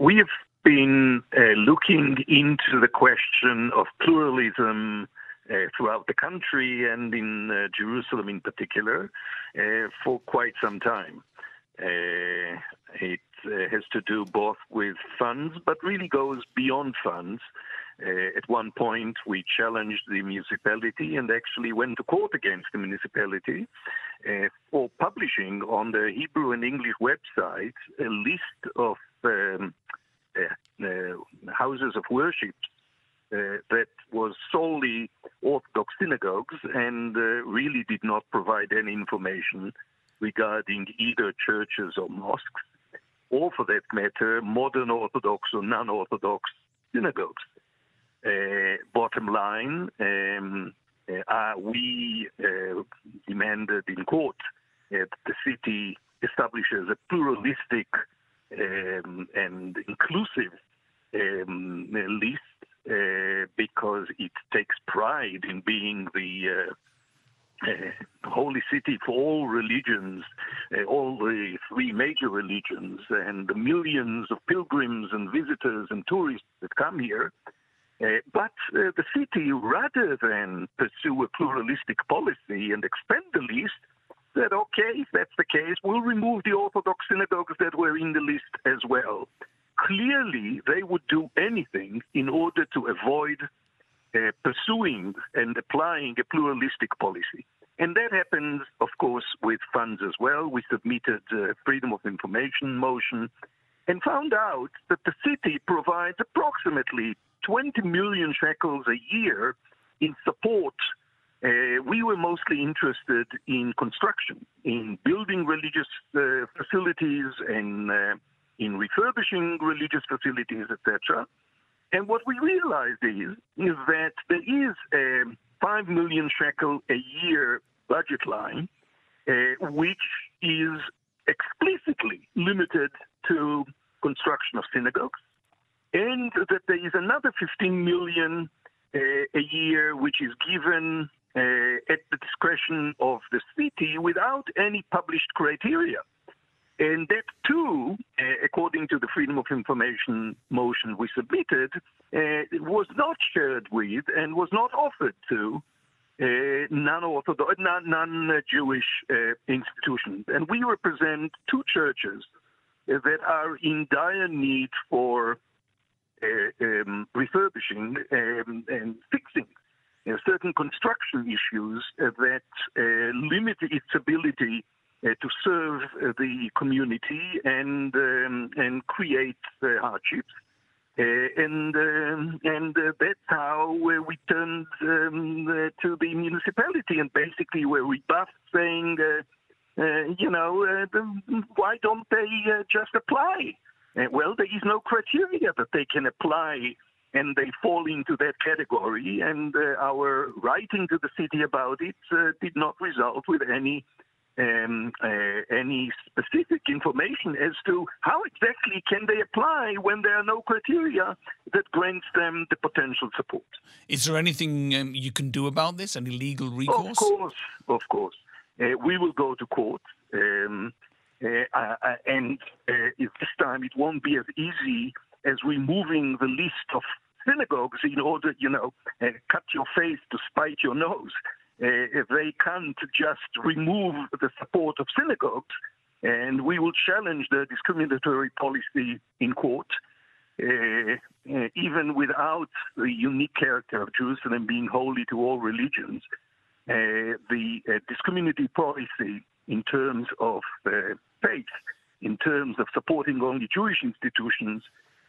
We have been looking into the question of pluralism throughout the country and in Jerusalem in particular for quite some time. It has to do both with funds, but really goes beyond funds. At one point, we challenged the municipality and actually went to court against the municipality for publishing on the Hebrew and English website a list of houses of worship that was solely Orthodox synagogues and really did not provide any information regarding either churches or mosques, or for that matter, modern Orthodox or non-Orthodox synagogues. Bottom line, we demanded in court that the city establishes a pluralistic and inclusive list because it takes pride in being the holy city for all religions, all the three major religions, and the millions of pilgrims and visitors and tourists that come here. But the city, rather than pursue a pluralistic policy and expand the list, said, okay, if that's the case, we'll remove the Orthodox synagogues that were in the list as well. Clearly, they would do anything in order to avoid pursuing and applying a pluralistic policy. And that happens, of course, with funds as well. We submitted a Freedom of Information motion and found out that the city provides approximately 20 million shekels a year in support. We were mostly interested in construction, in building religious facilities and in refurbishing religious facilities, etc. And what we realized is that there is a 5 million shekel a year budget line, which is explicitly limited to construction of synagogues, and that there is another 15 million a year, which is given at the discretion of the city without any published criteria. And that, too, according to the Freedom of Information motion we submitted, was not shared with and was not offered to non-Jewish institutions. And we represent two churches that are in dire need for refurbishing and fixing certain construction issues that limit its ability to serve the community and create hardships, and that's how we turned to the municipality and basically were rebuffed, saying, why don't they just apply? Well, there is no criteria that they can apply, and they fall into that category. And our writing to the city about it did not result with any specific information as to how exactly can they apply when there are no criteria that grants them the potential support. Is there anything you can do about this, any legal recourse? Of course. We will go to court, and this time it won't be as easy as removing the list of synagogues in order, cut your face to spite your nose. They can't just remove the support of synagogues, and we will challenge the discriminatory policy in court, even without the unique character of Jerusalem being holy to all religions. The discriminatory policy in terms of faith, in terms of supporting only Jewish institutions,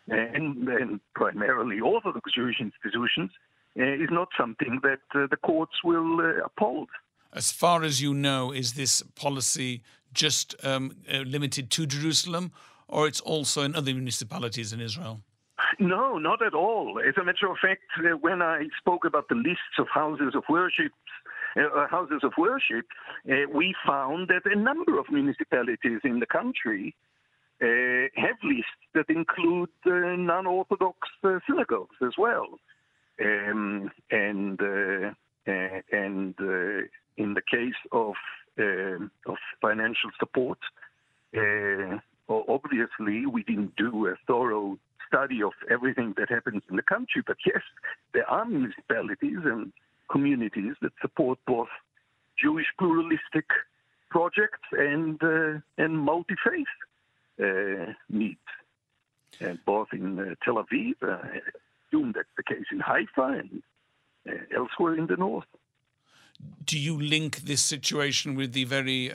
and primarily Orthodox Jewish institutions, is not something that the courts will uphold. As far as you know, is this policy just limited to Jerusalem, or it's also in other municipalities in Israel? No, not at all. As a matter of fact, when I spoke about the lists of houses of worship, we found that a number of municipalities in the country have lists that include non-Orthodox synagogues as well. And in the case of financial support obviously, we didn't do a thorough study of everything that happens in the country, but yes, there are municipalities and communities that support both Jewish pluralistic projects and multi-faith needs, and both in Tel Aviv, I assume that's the case in Haifa and elsewhere in the north. Do you link this situation with the very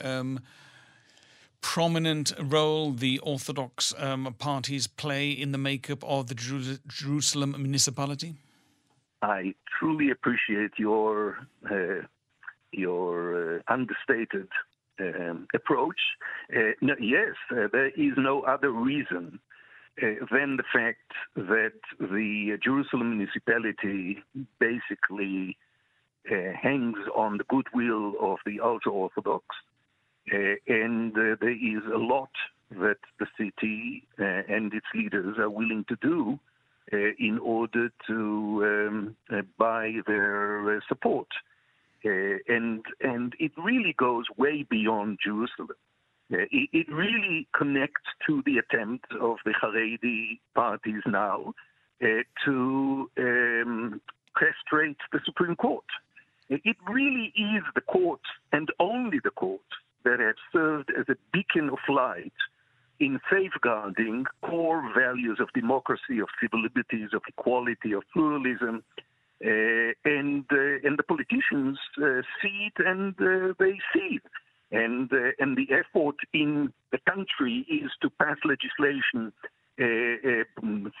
prominent role the Orthodox parties play in the makeup of the Jerusalem municipality? I truly appreciate your understated approach. No, there is no other reason than the fact that the Jerusalem municipality basically hangs on the goodwill of the ultra-Orthodox, and there is a lot that the city and its leaders are willing to do in order to buy their support. And it really goes way beyond Jerusalem. It really connects to the attempt of the Haredi parties now to castrate the Supreme Court. It really is the court and only the court that have served as a beacon of light in safeguarding core values of democracy, of civil liberties, of equality, of pluralism. And the politicians see it and they see it. And the effort in the country is to pass legislation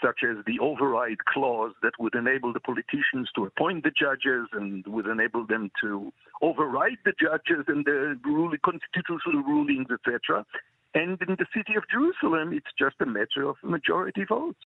such as the override clause that would enable the politicians to appoint the judges and would enable them to override the judges and the constitutional rulings, etc. And in the city of Jerusalem, it's just a matter of majority votes.